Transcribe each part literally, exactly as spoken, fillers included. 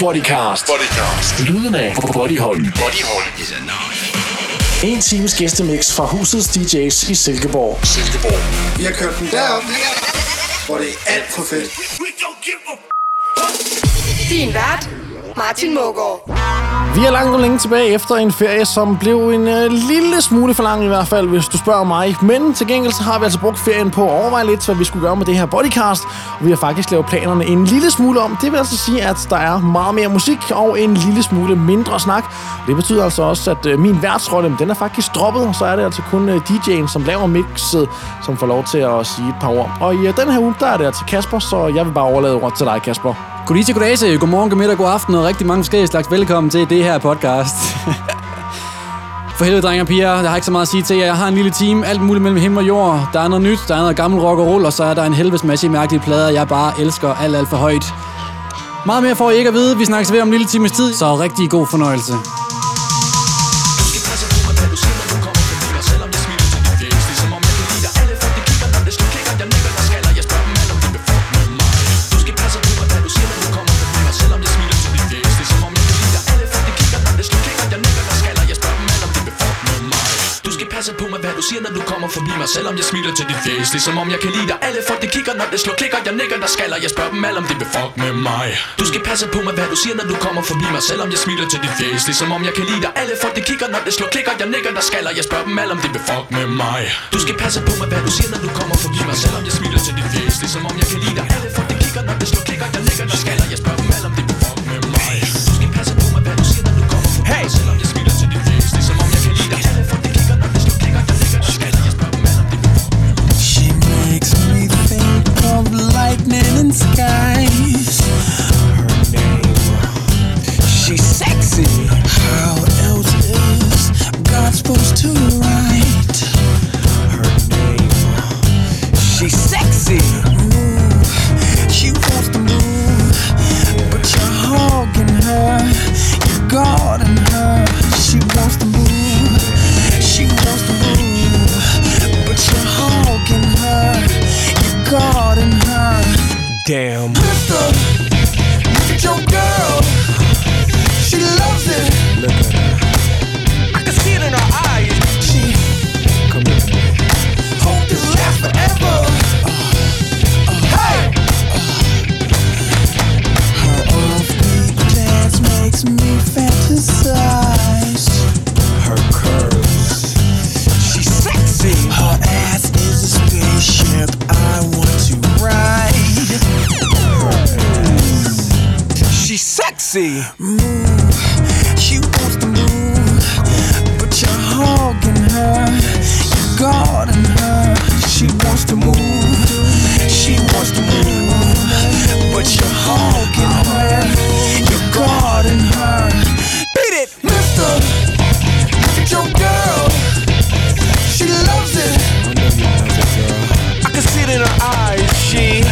Bodycast. Bodycast. Lyden af Bodyhold. Bodyhold. En times gæstemix fra husets D J's i Silkeborg. Silkeborg. Vi har kørt den derop, hvor det er alt for fedt. Din vært, Martin Mågaard. Vi er langt og længe tilbage efter en ferie, som blev en øh, lille smule for lang i hvert fald, hvis du spørger mig. Men til gengæld så har vi altså brugt ferien på at overveje lidt, hvad vi skulle gøre med det her Bodycast. Og vi har faktisk lavet planerne en lille smule om. Det vil altså sige, at der er meget mere musik og en lille smule mindre snak. Det betyder altså også, at øh, min værtsrolle, den er faktisk droppet. Og så er det altså kun øh, D J'en, som laver mixet, som får lov til at sige et par ord. Og i øh, den her uge, der er det altså Kasper, så jeg vil bare overlade ordet til dig, Kasper. Goddag til goddag, godmorgen, godmiddag, god aften og rigtig mange forskellige slags velkommen til det her podcast. For helvede, drenge og piger, jeg har ikke så meget at sige til jer. Jeg har en lille team, alt muligt mellem himmel og jord. Der er noget nyt, der er noget gammel rock og roll, og så er der en helvedes masse mærkelige plader, jeg bare elsker alt, alt for højt. Meget mere får I ikke at vide. Vi snakkes ved om en lille times tid, så rigtig god fornøjelse. Når du kommer forbi mig, selvom jeg smiler til dit face, ligesom om jeg kan lide dig. Alle folk de kigger, når det slår klikker. Jeg nikker, der skaller, jeg spørger dem alle, om de vil fuck med mig. Du skal passe på med, hvad du siger, når du kommer forbi mig, selvom jeg smiler til dit face, ligesom om jeg kan lide dig. Alle folk de kigger, når det slår klikker. Jeg nikker, der skaller, jeg spørger dem alle, om de vil fuck med mig. Du skal passe på med, hvad du siger, når du kommer forbi mig, selvom jeg smiler til dit face, ligesom om jeg kan lide dig. Alle folk de kigger, når det slår klikker. Jeg nikker, der skaller, jeg spørger dem alle, om de vil fuck med mig. Du skal passe på med, hvad du siger, når du kommer forbi mig, selvom jeg smiler til dit face, ligesom om jeg kan lide dig. Alle folk de kigger, når det slår klikker. Lightning and skies. Her name, she's sexy. How else is God supposed to write? Her name, she's sexy. Move, she wants to move, but you're hogging her, you're guarding her. She wants to move, she wants to move, but you're hogging her, you're guarding her. Damn. Pistol, look at your girl. She loves it. Look at her. I can see it in her eyes. She, come here. Hope this lasts forever. Uh, uh, hey. Uh, her offbeat dance makes me fantasize. Her curves, she's sexy. Her ass is a spaceship I want to ride. She's sexy. Move, she wants to move, but you're hogging her, you're guarding her. She wants to move, she wants to move, but you're hogging her, you're guarding her. Beat it, mister. Look at your girl. She loves it. I can see it in her eyes. She.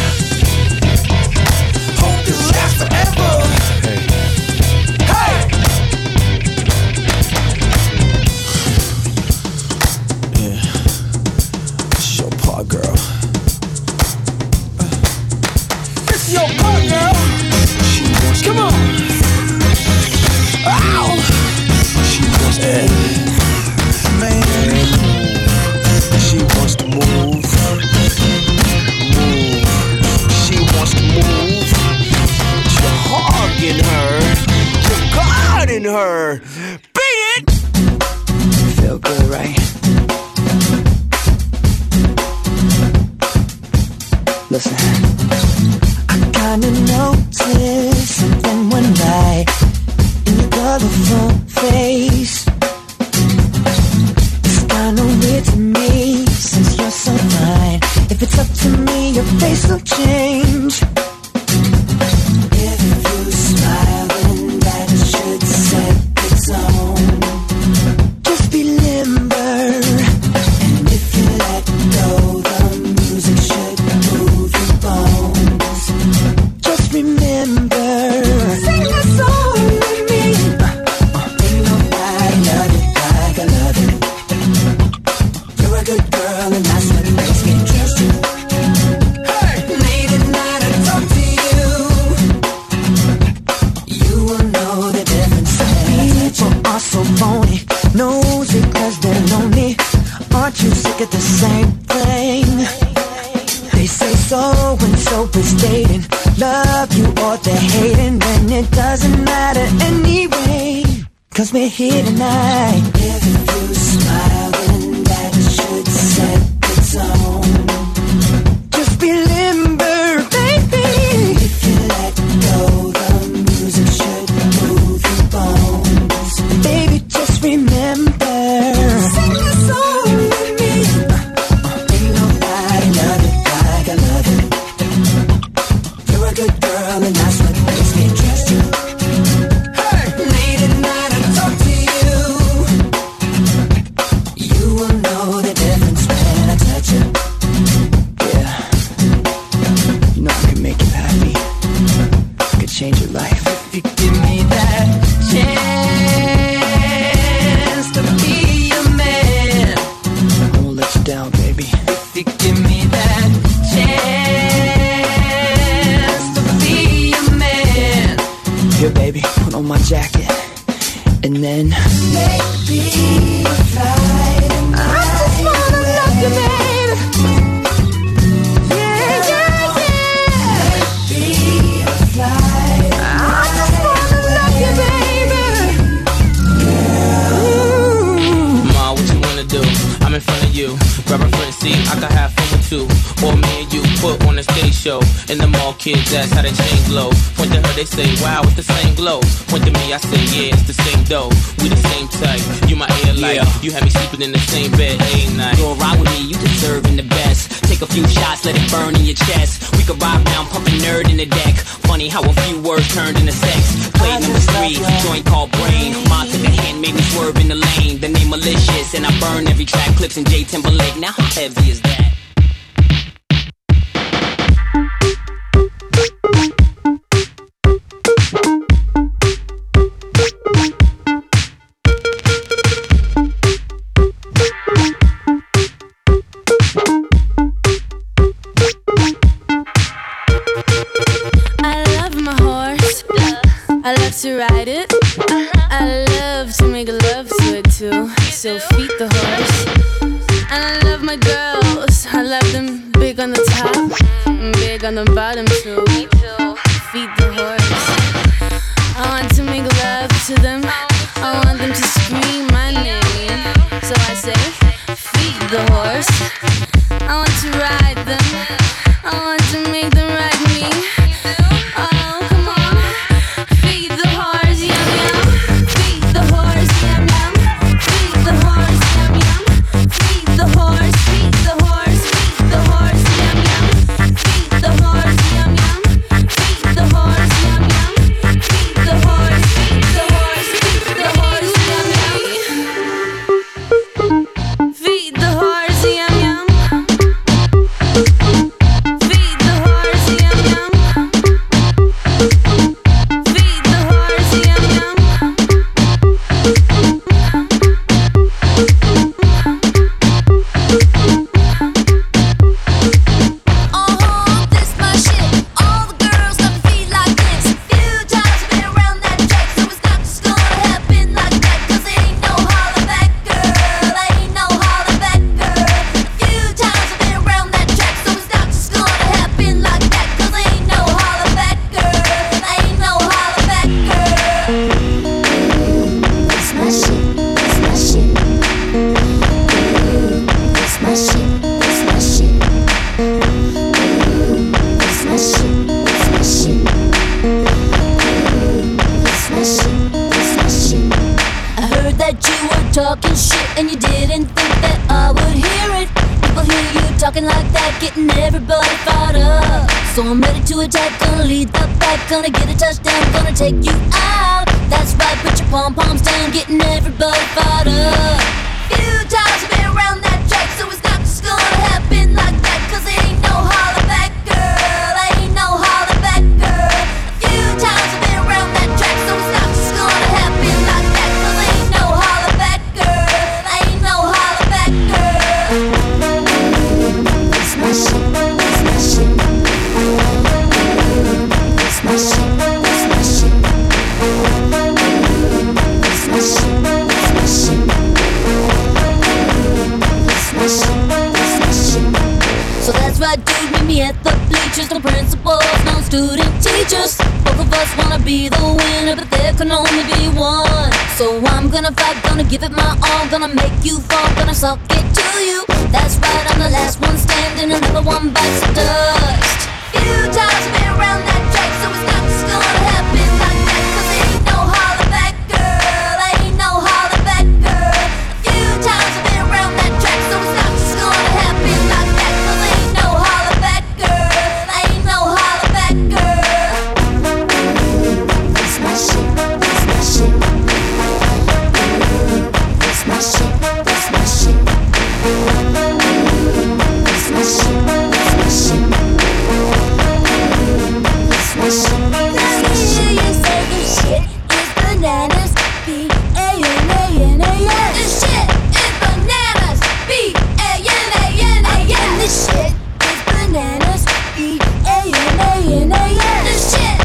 Her. Beat it! Feel good, right? Listen. I kinda noticed something one night in your colorful face. It's kinda weird to me since you're so fine. If it's up to me, your face will change. Girl, and that's what makes me trust you. Hey! Late at night. waiting. Love you or they're hating, and it doesn't matter anyway, cause we're here tonight. If you smile, then that should set the tone. Just remember, baby, if you let go, the music should move your bones. Baby, just remember, sing the song with me. Ain't nobody love it like I love it. You're a good girl and that's what makes me trust you. Kids ask how they change low. Point to her, they say, wow, it's the same glow. Point to me, I say, yeah, it's the same dough. We the same type, you my air light. Yeah. You have me sleeping in the same bed, ain't night. You'll ride with me, you deserving the best. Take a few shots, let it burn in your chest. We could ride now, pumping nerd in the deck. Funny how a few words turned into sex. Play I number three, joint called brain. Ma took a hand, made me swerve in the lane. The name malicious, and I burn every track. Clips in J Timberlake, now how heavy is that? To ride it, uh-huh. I love to make love to it too. So feed the horse. And I love my girls. I love them big on the top, and big on the bottom too. Feed the horse. I want to make love to them. I want them to scream my name. So I say, feed the horse. I want to ride them. I want to make them ride me. Oh, come on. student teachers. Both of us wanna be the winner, but there can only be one. So I'm gonna fight, gonna give it my all, gonna make you fall, gonna suck it to you. That's right, I'm the last one standing, another one bites the dust. You just been around that track, so it's not just gonna happen like that. 'Cause ain't no holler back, girl, ain't no holler back, girl. You just been around that track, so it's not just gonna happen like that. 'Cause ain't no holler back, girl, ain't no holler back, girl. That's my shit, that's my shit. That's my shit, that's my shit. That's my shit, that's my shit. Bananas, B A N A N A S. This shit is bananas, B A N A N A S. This shit is bananas, B A N A N A S. This shit is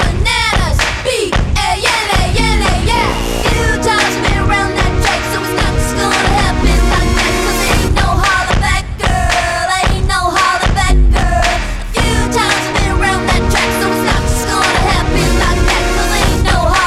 bananas, B A N A N A S. You just been around that track, so it's not just gonna happen like that. 'Cause ain't no holler back, girl, ain't no holler back, girl. You just been around that track, so it's not just gonna happen like that. 'Cause ain't no holler.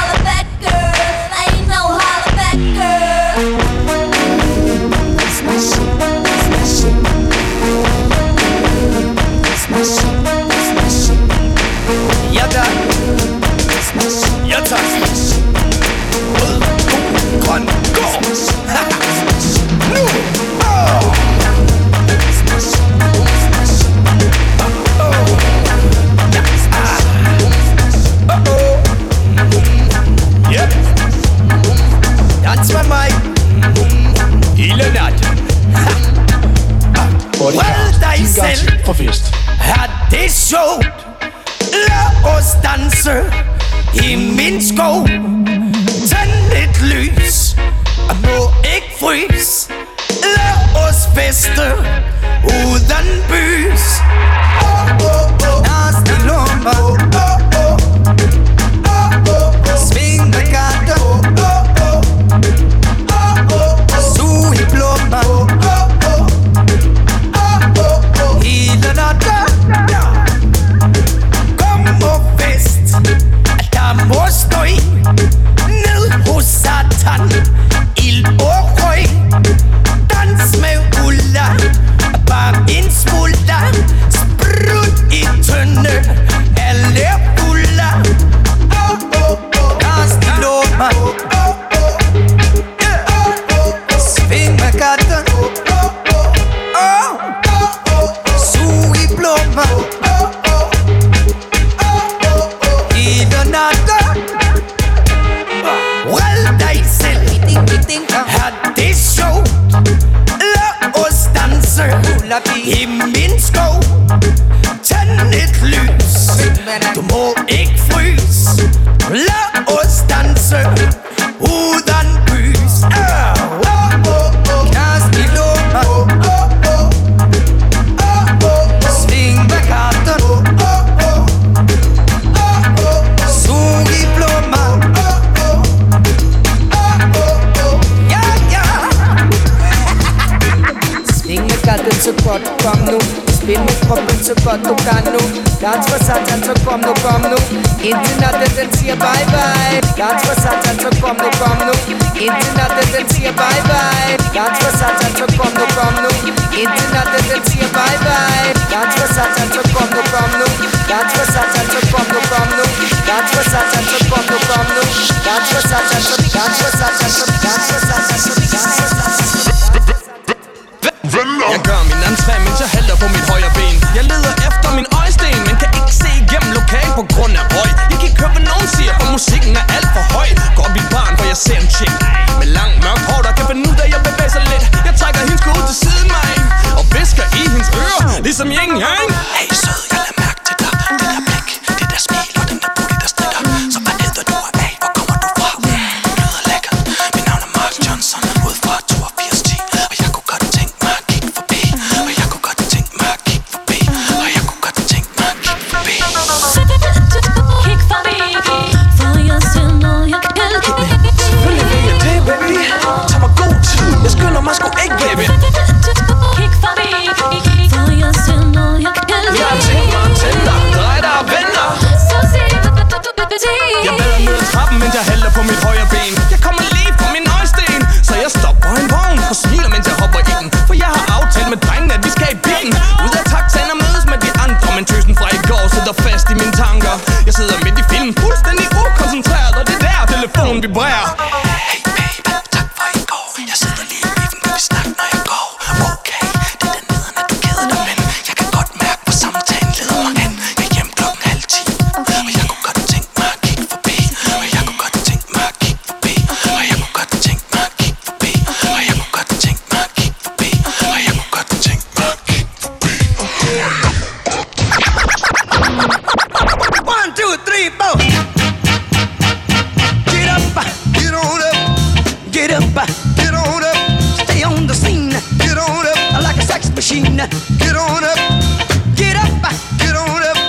tænker. Jeg sidder midt i filmen, fuldstændig ukoncentreret, og det er der telefonen vibrerer. Hey baby, tak for i går. Jeg sidder lige i midten, kan vi snakke, når jeg går? Okay, det er den neden, at du keder dig, men jeg kan godt mærke, hvor samtalen leder mig hen. Jeg er hjemme klokken halv ti, og jeg kunne godt tænke mig at kigge forbi. Og jeg kunne godt tænke mig at kigge forbi. Og jeg kunne godt tænke mig at kigge forbi. Og jeg kunne godt tænke mig at kigge forbi. Og jeg kunne godt tænke mig at kigge forbi. One, two, three, four. Get up, get on up. Get up, get on up. Stay on the scene. Get on up like a sex machine. Get on up. Get up, get on up.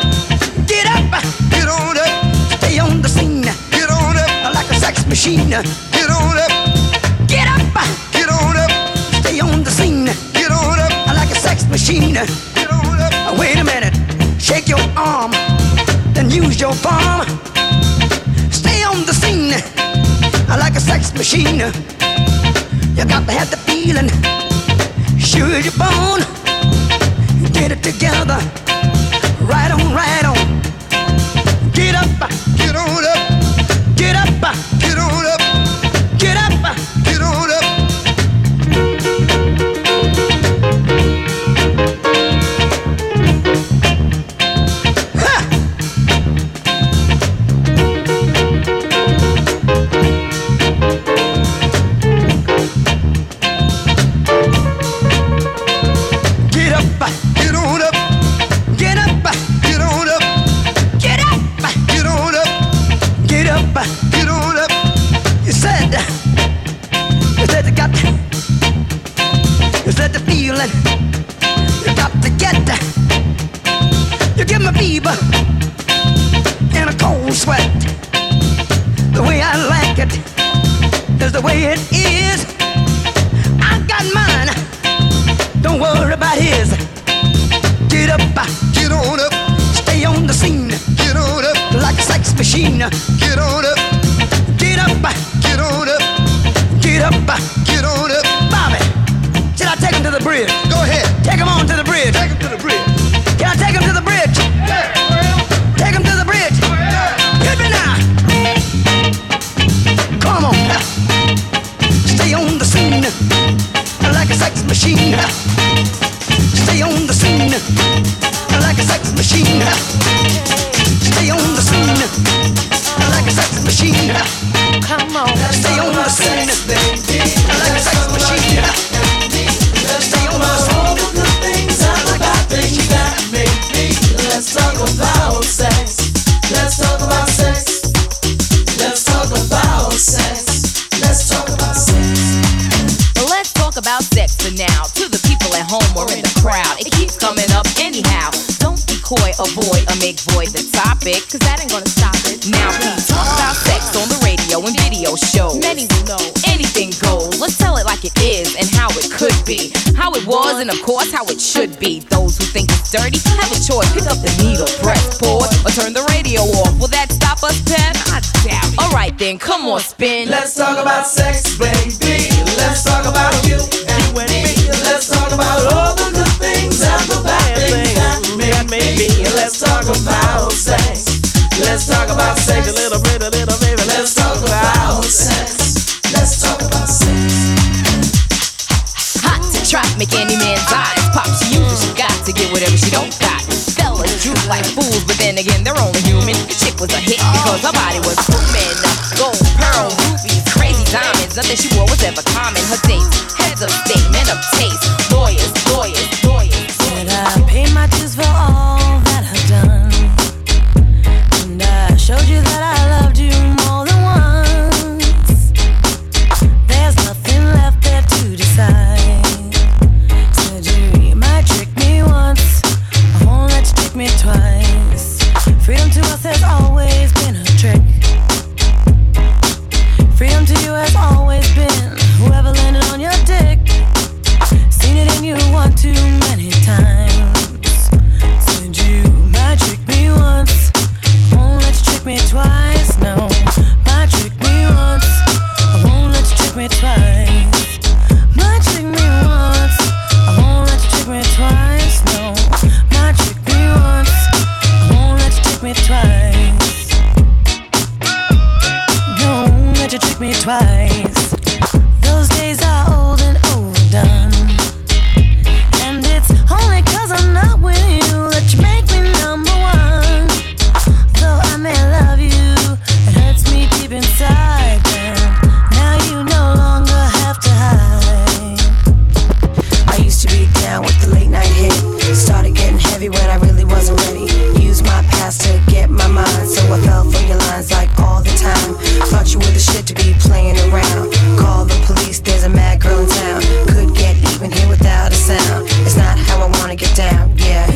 Get up, get on up. Stay on the scene. Get on up like a sex machine. Get on up. Get up, get on up. Stay on the scene. Get on up like a sex machine. Get on up. Wait a minute. Shake your arm, then use your palm. Stay on the scene, like a sex machine. You got to have the feeling, sure as you're born. Get it together, right on, right on. Get up, get on up, get up, get on up, get up, get on up. Freedom to you has always been whoever landed on your But you tricked me twice. Those days are old and overdone, and it's only 'cause I'm not with you that you make me number one. Though I may love you, it hurts me deep inside. But now you no longer have to hide. I used to be down with the late night hit. Started getting heavy when I really wasn't ready. Used my past to get my mind, so I fell for your lines like all the time. Thought you were the shit to be playing around. Call the police, there's a mad girl in town. Could get even here without a sound. It's not how I wanna get down, yeah.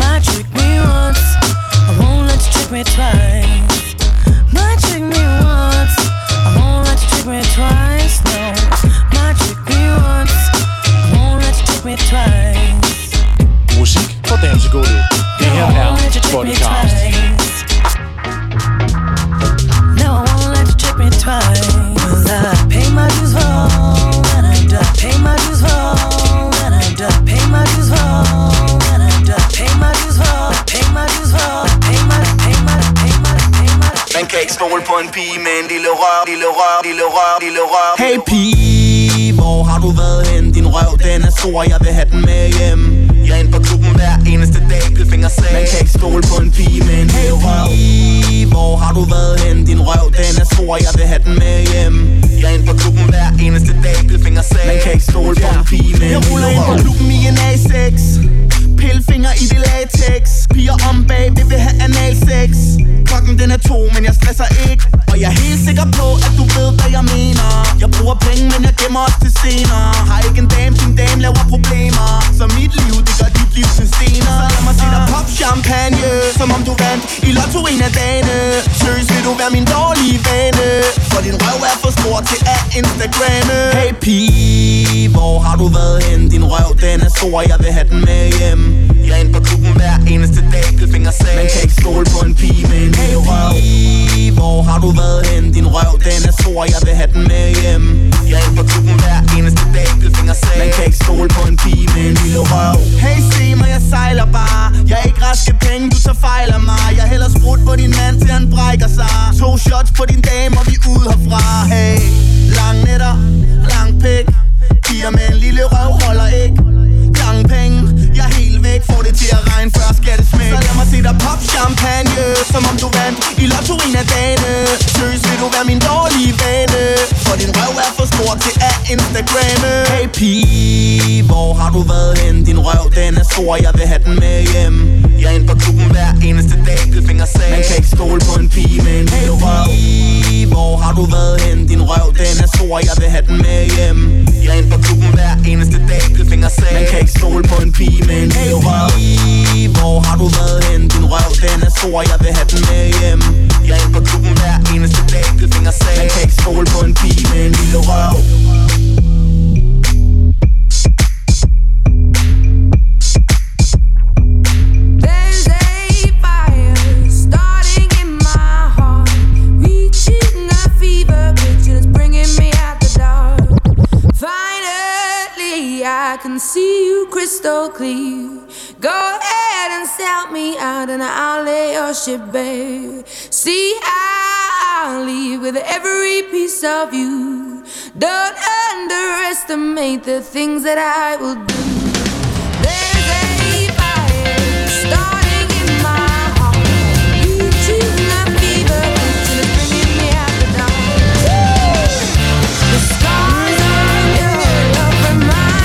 Might trick me once, I won't let you trick me twice. Might trick me once, I won't let you trick me twice, no. Might trick me once, I won't let you trick me twice. Musik for dansegulvet. Det her er Bodycast. No, I won't let you trick me twice. Well, I pay my dues for all that I've done. Pay my dues for all that I've done. Pay my dues for all that I've done. Pay my dues for all. Pay my dues for all. Pay my, pay my, pay my, pay my. Man kan ikke stole på en pige med en lille rør, lille rør, lille rør, lille rør. Hey pige, hvor har du været hen? Din røv, den er stor, jeg vil have den med hjem. Jeg er inde på klubben hver eneste dag, pilfingerslag. Man kan ikke stole på en pige med en lille røv. Hvor har du været hen? Din røv, den er stor, jeg vil have den med hjem. Jeg er inde på klubben hver eneste dag, pilfingerslag. Man kan ikke stole på en pige med en lille røv. Jeg ruller ind på klubben i en A seks. Pilfinger i det latex. Piger om bag, vi vil have analsex. Klokken den er to, men jeg stresser ikke. Og jeg er helt sikker på, at du ved, hvad jeg mener. Jeg bruger penge, men jeg gemmer os til senere. Har ikke en dame, din dame laver problemer. Så mit liv, det gør dit liv til stener. Så lad mig se dig pop champagne, som om du vandt i lotto en af dagene. Seriøst vil du være min dårlige vane, for din røv er for stor til at instagramme. Hey pige, hvor har du været hen? Din røv, den er stor, jeg vil have den med hjem. Jeg er inde på klubben hver eneste dag, pilfingerslag. Man kan ikke stole på en pige med en lille røv. Hvor har du været hen? Din røv, den er stor, jeg vil have den med hjem. Jeg er inde på klubben hver eneste dag, pilfingerslag. Man kan ikke stole på en pige med en lille røv. Hey, se mig, jeg sejler bare. Jeg er ikke raske penge, du så fejler mig. Jeg hælder sprut på din mand, til han brækker sig. To shots på din dame, og vi er ude herfra. Hey, lang netter, lang pik. Piger med en lille røv holder ikke. Gang penge, jeg er helt væk. Får det til at regne, før skal det smække. Så lad mig se dig pop champagne, som om du vandt i lotto en af dagene. Seriøst vil du være min dårlige vane, for din røv er for stor til at instagramme. Hey pige, hvor har du været hen? Din røv, den er stor, jeg vil have den med hjem. Jeg er inde på klubben hver eneste dag, pilfingerslag. Man kan ikke stole på en pige med en lille røv. Hvor har du været hen? Din røv, den er stor, jeg vil have den med hjem. Jeg er inde på klubben hver eneste dag, pilfingerslag. Man kan ikke stole på en pige med en lille røv. Hvor har du været hen? Din røv, den er stor, jeg vil have den med hjem. Jeg er inde på klubben hver eneste dag, pilfingerslag. Man kan ikke stole på en pige med en lille røv. I can see you crystal clear. Go ahead and sell me out and I'll lay your shit bare. See, I'll leave with every piece of you. Don't underestimate the things that I will do. There's a fire starting in my heart. Reaching a fever pitch and it's bringing me out the dark. The scars on your love remind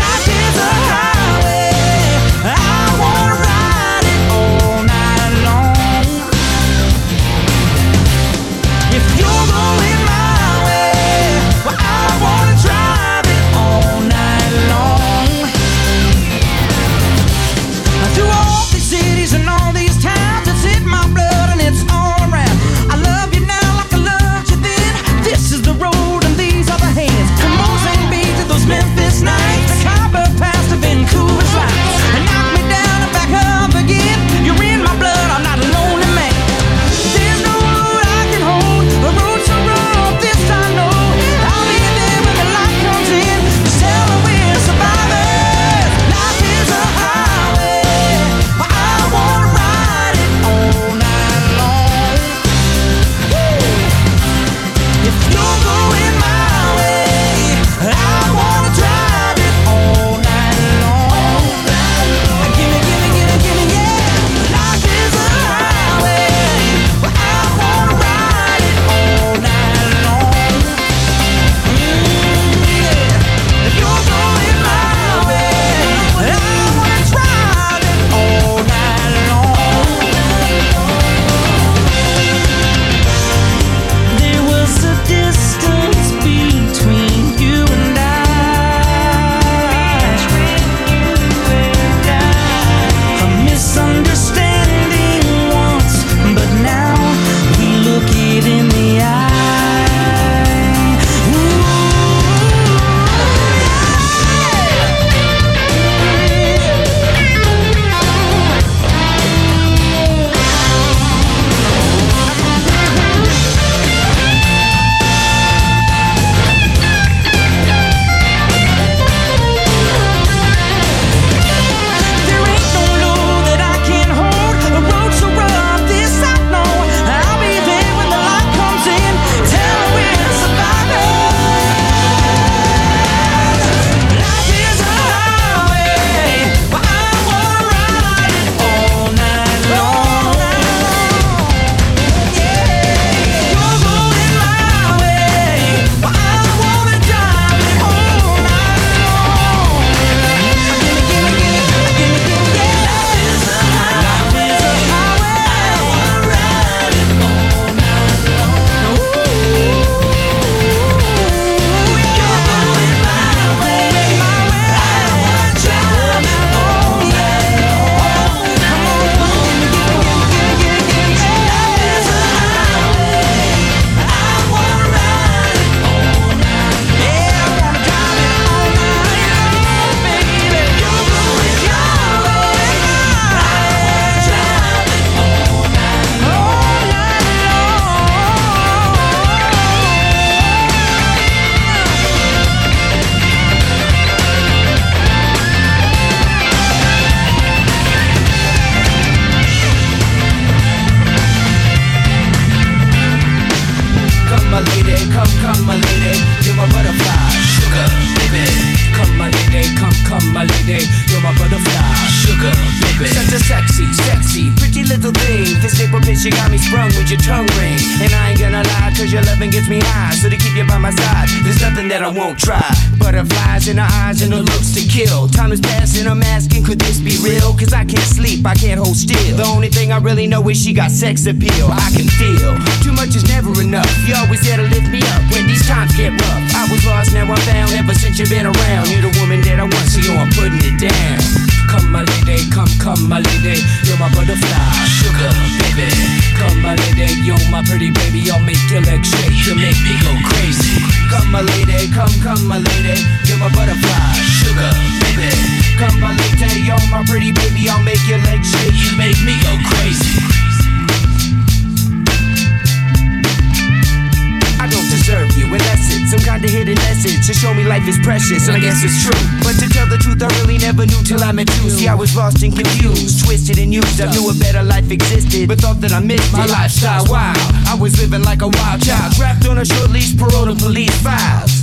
Life is a highway, I wanna ride it all night long. If you're going my way, well, I wanna drive it. Come, come, my lady, you're my butterfly, sugar, baby. Come, my lady, come, come, my lady, you're my butterfly, sugar, baby. Such a sexy, sexy, pretty little thing. This April bitch, you got me sprung with your tongue ring. And I ain't gonna lie, cause your loving gets me high. So to keep you by my side, there's nothing that I won't try. Butterflies in her eyes and her looks to kill. Time is passing, I'm asking, could this be real? Cause I can't sleep, I can't hold still. The only thing I really know is she got sex appeal. I can feel, too much is never enough. You always there to lift me up when these times get rough. I was lost, now I'm found, ever since you've been around. You're the woman that I want, so yo, I'm putting it down. Come my lady, come, come my lady, you're my butterfly, sugar, baby. Come my lady, you're my pretty baby, I'll make your legs shake, you'll make me go crazy. Come my lady, come, come my lady, you're my butterfly, sugar, baby. Come my lady, you're my pretty baby, I'll make your legs shake, you make me go crazy. I don't deserve you unless it's some kind of hidden message to show me life is precious, and I guess it's true. But to tell the truth, I really never knew till I met you. See, I was lost and confused, twisted and used. I knew a better life existed, but thought that I missed it. My lifestyle, wild, I was living like a wild child, trapped on a short leash, paroled on police files.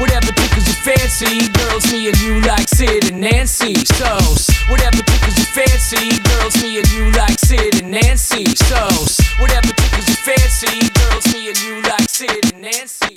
Whatever tickles you fancy, girls, me and you like Sid and Nancy. So, whatever tickles you fancy, girls, me and you like Sid and Nancy. So, whatever tickles you fancy, girls, me and you like Sid and Nancy.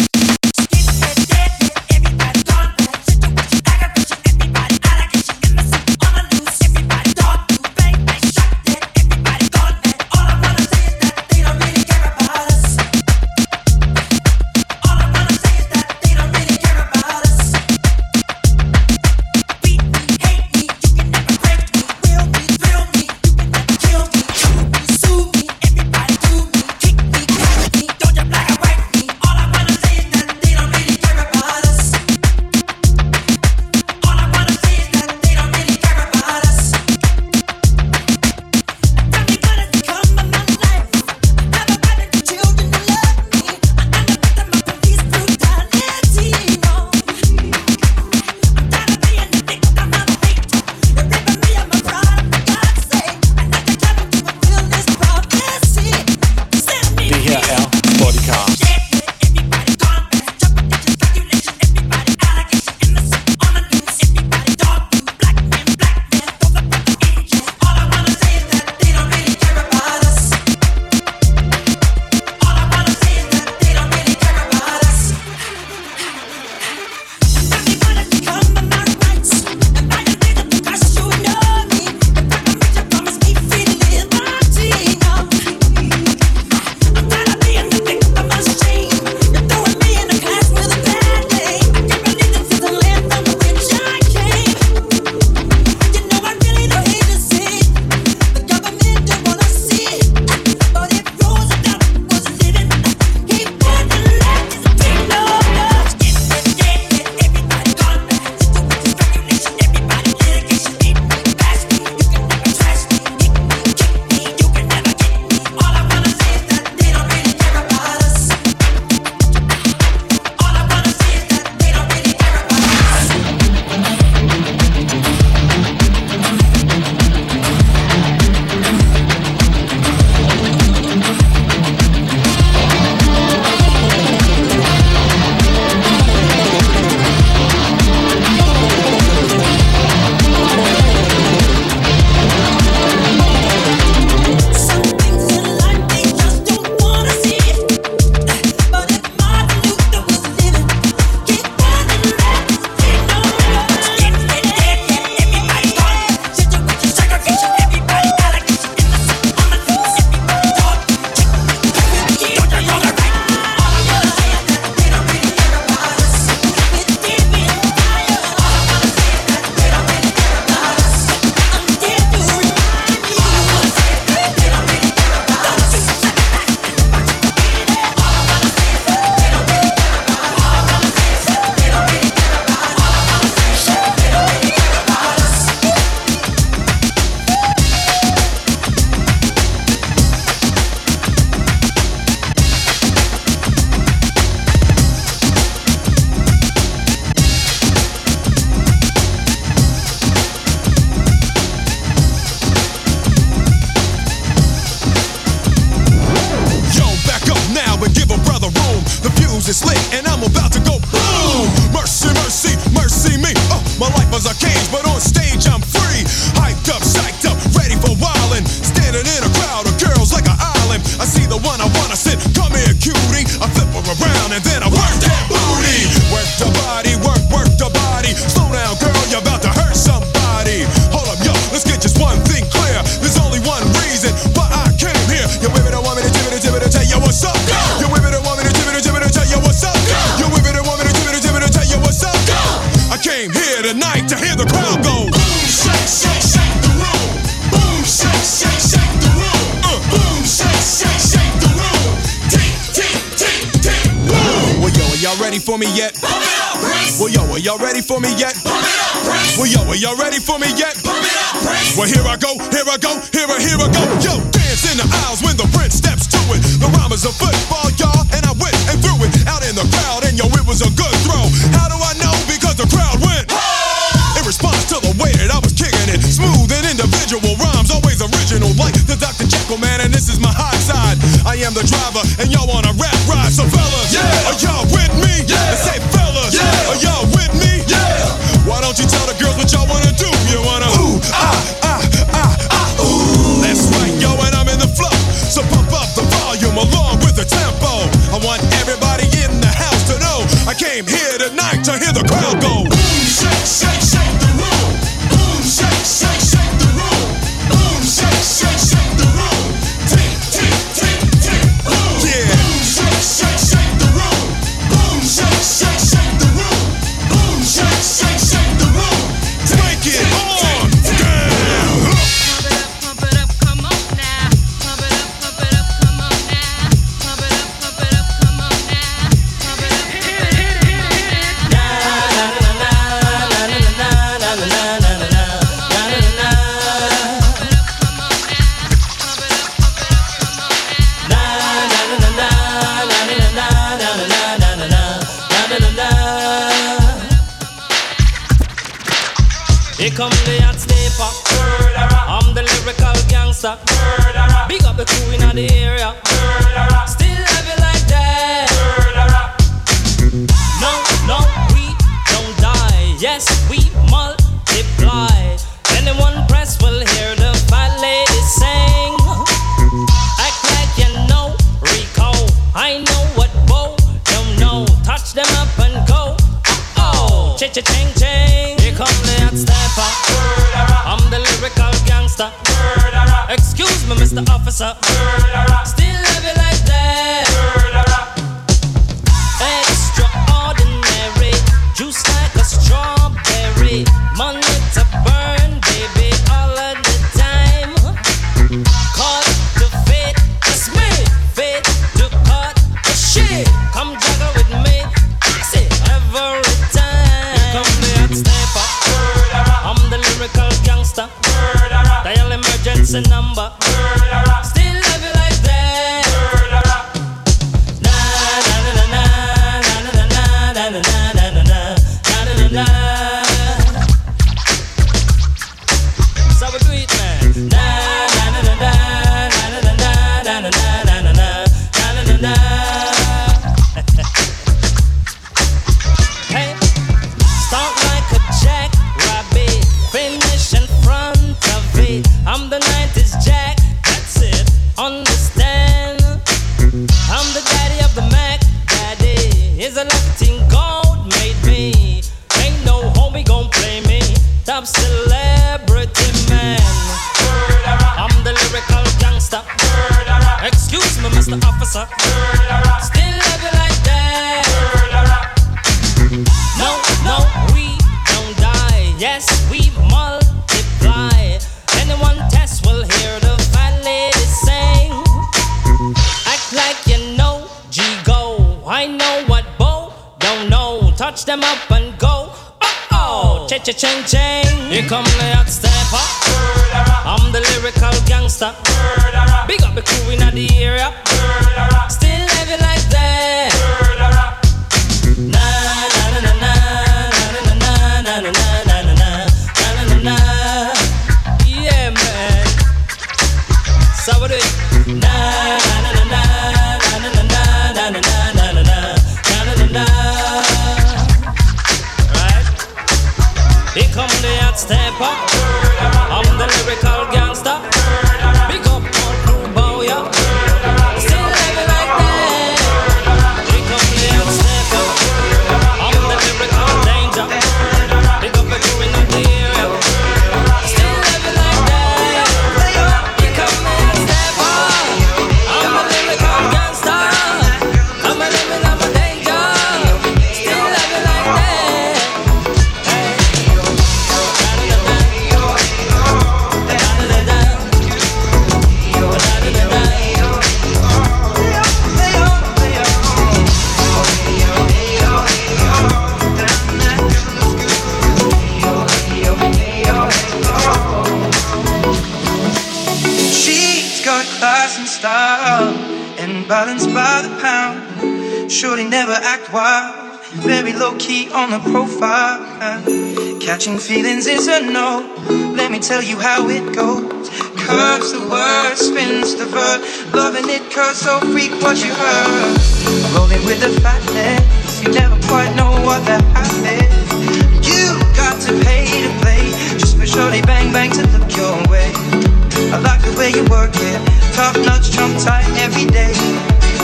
and then I work that booty. Work the body, work, work the body. Slow down, girl, you're about to hurt somebody. Hold up, yo, let's get just one thing clear. There's only one reason why I came here. Your women don't want me to give it, to give it, to tell you what's up. Your women don't want me to give it, to give it, to tell you what's up. Your women don't want me to give it, to give it, to tell you what's up. I came here tonight to hear the crowd go. Boom, shake, shake, shake the room. Boom, shake, shake, shake the room. Uh, boom, shake, shake, shake the room. Tick, tick, tick, tick, boom. Well, yo, are y'all ready for me yet? Pump it up, Prince. Well, yo, are y'all ready for me yet? Pump it up, Prince. Well, yo, are y'all ready for me yet? Pump it up, Prince. Well, here I go, here I go, here I, here I go. Yo, dance in the aisles when the Prince steps to it. The rhyme is a football, y'all, and I went and threw it out in the crowd, and yo, it was a good throw. How do I know? Because the crowd went. In response to the way that I was kicking it, smooth and individual rhymes, always original, like the Doctor Jekyll man, and this is my high side. I am the driver, and y'all on a rap ride. So fellas, yeah. Are y'all with me? Yeah. I say fellas, yeah. Are y'all with me? Yeah. Why don't you tell the girls what y'all wanna do? You wanna ooh, ah, ah, ah, ah, ooh. That's right, yo, and I'm in the flow. So pump up the volume along with the tempo. I want everybody in the house to know I came here tonight to hear the crowd go. Boom, shake, shake, shake. Shake, shake, shake the room. Boom, shake, shake, shake the room. Tick, tick, tick, tick, boom. Yeah. Boom, shake, shake, shake the room. Boom, shake, shake, shake the room. Boom, shake, shake, shake the room. Take it on down. Pump it up, pump it up, come on now. Pump it up, pump it up, come on now. Pump it up, pump it up, come on now. Pump it up, pump it up, come on now. La la la la la la la la la la la. Come the hot sniper, I'm the lyrical gangster. Murderer. Big up the crew in the area. Murderer. Still have it like that. Murderer. No, no, we don't die. Yes, we multiply. Anyone press will hear the fat lady sing. Act like you know Rico. I know what Bo don't know. Touch them up and go. Oh, cha cha ching ching. Come the hot stepper. I'm the lyrical gangster. Murderer. Excuse me, Mister Officer. Murderer. Still love you like that. Murderer. Extraordinary, juice like a strawberry. Money to burn, baby, all of the time. Caught the fate, it's me. Fate to cut the shit. Come juggle with me. I say every time. Here come the hot stepper. I'm the lyrical gangster. Murderer. Dial emergency number. Murderer. Still love you like that. Murderer. Na na na na na na na na na na na na na na. So we do it, man. Na na na na na na na na na na na na na na na. I'm the nineties jack, that's it, understand. I'm the daddy of the Mac, daddy is a Latin gold made me. Ain't no homie gon' play me, top celebrity man. I'm the lyrical gangster. Excuse me, Mister Officer. Still love you like that. No, no, we don't die. Yes, we multiply. Anyone test will hear the fat lady sing. Act like you know G-Go. I know what Bo don't know. Touch them up and go. Oh-oh, cha-cha-ching-ching. Here come the hot stepper. I'm the lyrical gangster. Big up the crew in the area. Still have it like that. Na-na-na-na-na-na-na-na-na-na-na-na-na-na-na-na. Yeah, man. So we do it. Na na na na na na na na na na na na na na. Right. Here come the hot stepper. I'm the lyrical gangster. Big up all crew, bow ya. Still love you like that. violence by the pound. Shorty never act wild, very low key on the profile. Catching feelings is a no, let me tell you how it goes. Curves the word, spins the verb, loving it curves so freak what you heard. Rolling with the fatness, you never quite know what the half is. You got to pay to play, just for sure they bang bang to look your way. I like the way you work it, top notch, trump tight every day.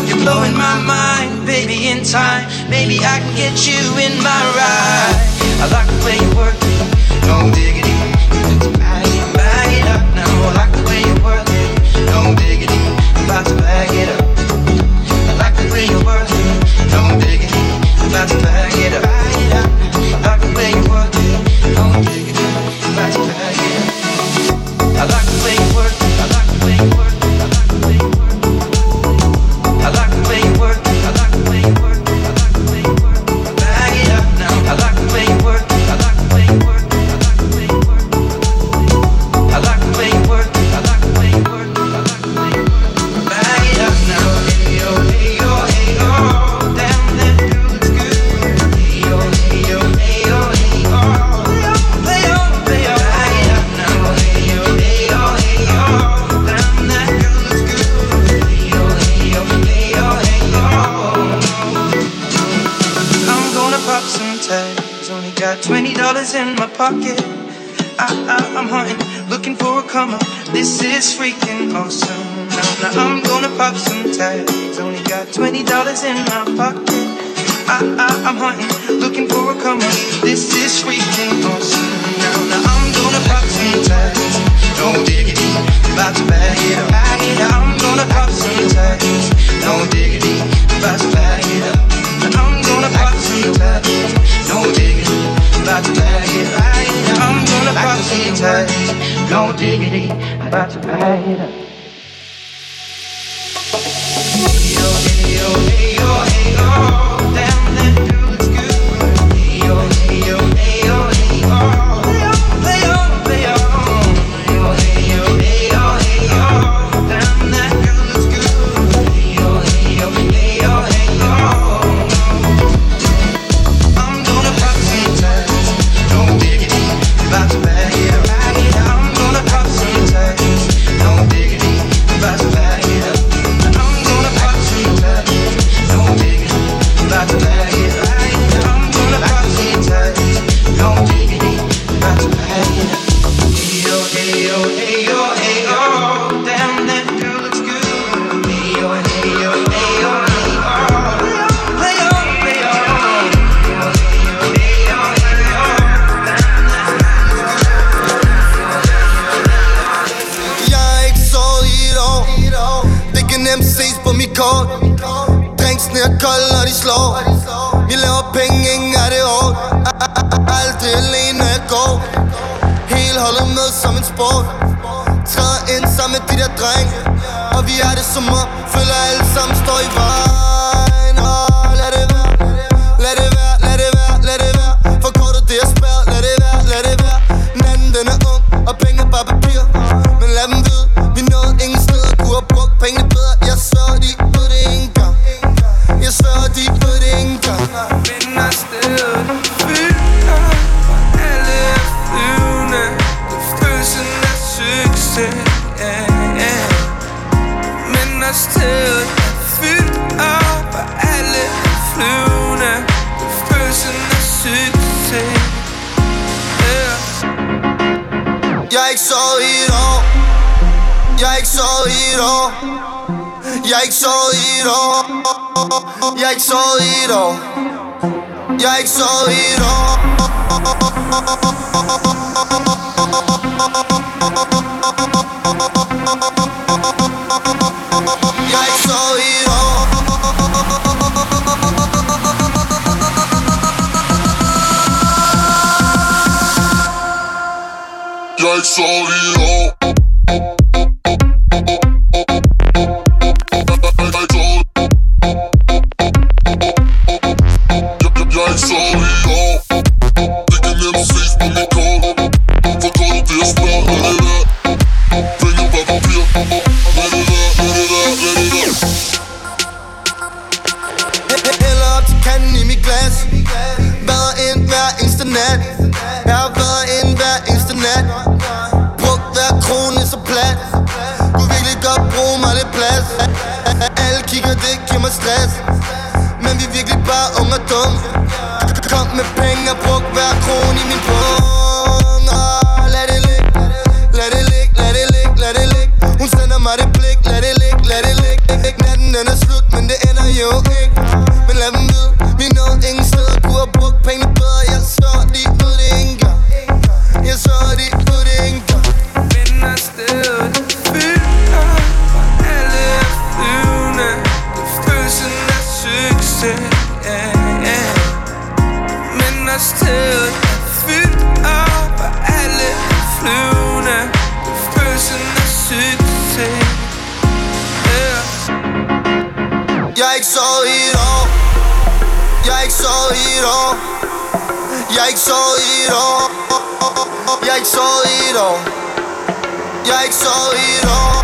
You're blowing my mind, baby, in time. Maybe I can get you in my ride. I like the way you work it, no diggity. It's bad. Bag it up now, I like the way you work it. No diggity, I'm about to bag it up. I like the way you work it. No diggity, I'm about to bag it up. Bag it up. I like the way you work it. No diggity, I'm about to bag it up. I like the way you work it. I like the way you work it. I like the way you work it. I like the way you work it. I like the way you work it. I like the way you work it. Bag it up now, I like the way you work it. I like the way you work it. In my pocket, I, I, I'm hunting, looking for a comer. This is freaking awesome. Now, now I'm gonna pop some tags. Only got twenty dollars in my pocket. I, I, I'm hunting, looking for a comer. This is freaking awesome. Now, now I'm gonna pop some tags. No diggity, about to bag it up. Now I'm gonna pop some tags. No diggity, about to bag it up. Now I'm gonna pop some tags. No diggity. About to bag it up. I'm gonna pop some tags. No diggity. About to bag it up. Hey yo, hey yo, hey yo, hey yo. Damn, that girl is good. Hey yo, hey yo, hey yo, hey yo. Play on, play on, play on. Hey yo, hey yo, hey yo, hey yo. Damn, that girl is good. Hey yo, hey yo, hey yo, hey yo. ung og dum. Kom med penge og brug hver kron i min pung. Oh, lad det lig, lad det lig, lad det lig, lad det lig. Hun sender mig det blik, lad det lig, lad det lig. Ikke natten den er slut, men det ender jo ikke. Men lad dem vide, vi nåede ingen steder. Du har brugt penge bedre, jeg så de ud det en gang. Jeg så de ud det en gang. Vinder stedet fylder fra alle flyvende. Følelsen af succes, yeah, yeah. Vinder stedet fylder fra alle flyvende. Følelsen af succes, yeah. Jeg er ikke sovet i et år. Jeg er ikke sovet i et år. Jeg er ikke sovet i et år. Jeg er ikke sovet i et år. Jeg er ikke sovet i et år.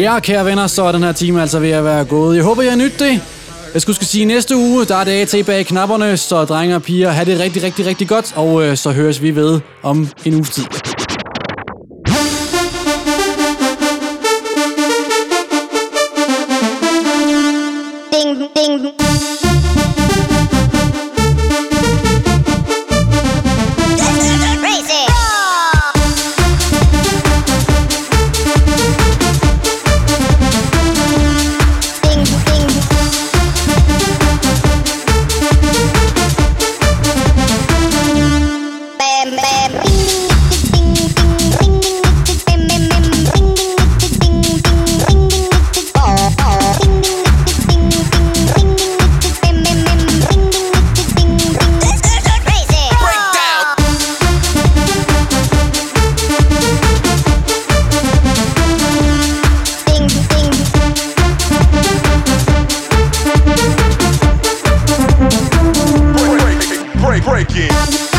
Ja, kære venner, så er den her time altså ved at være gået. Jeg håber, I har nydt det. Jeg skulle sige, næste uge, der er det A T bag knapperne, så drenge og piger, have det rigtig, rigtig, rigtig godt, og øh, så høres vi ved om en uges tid. Break it.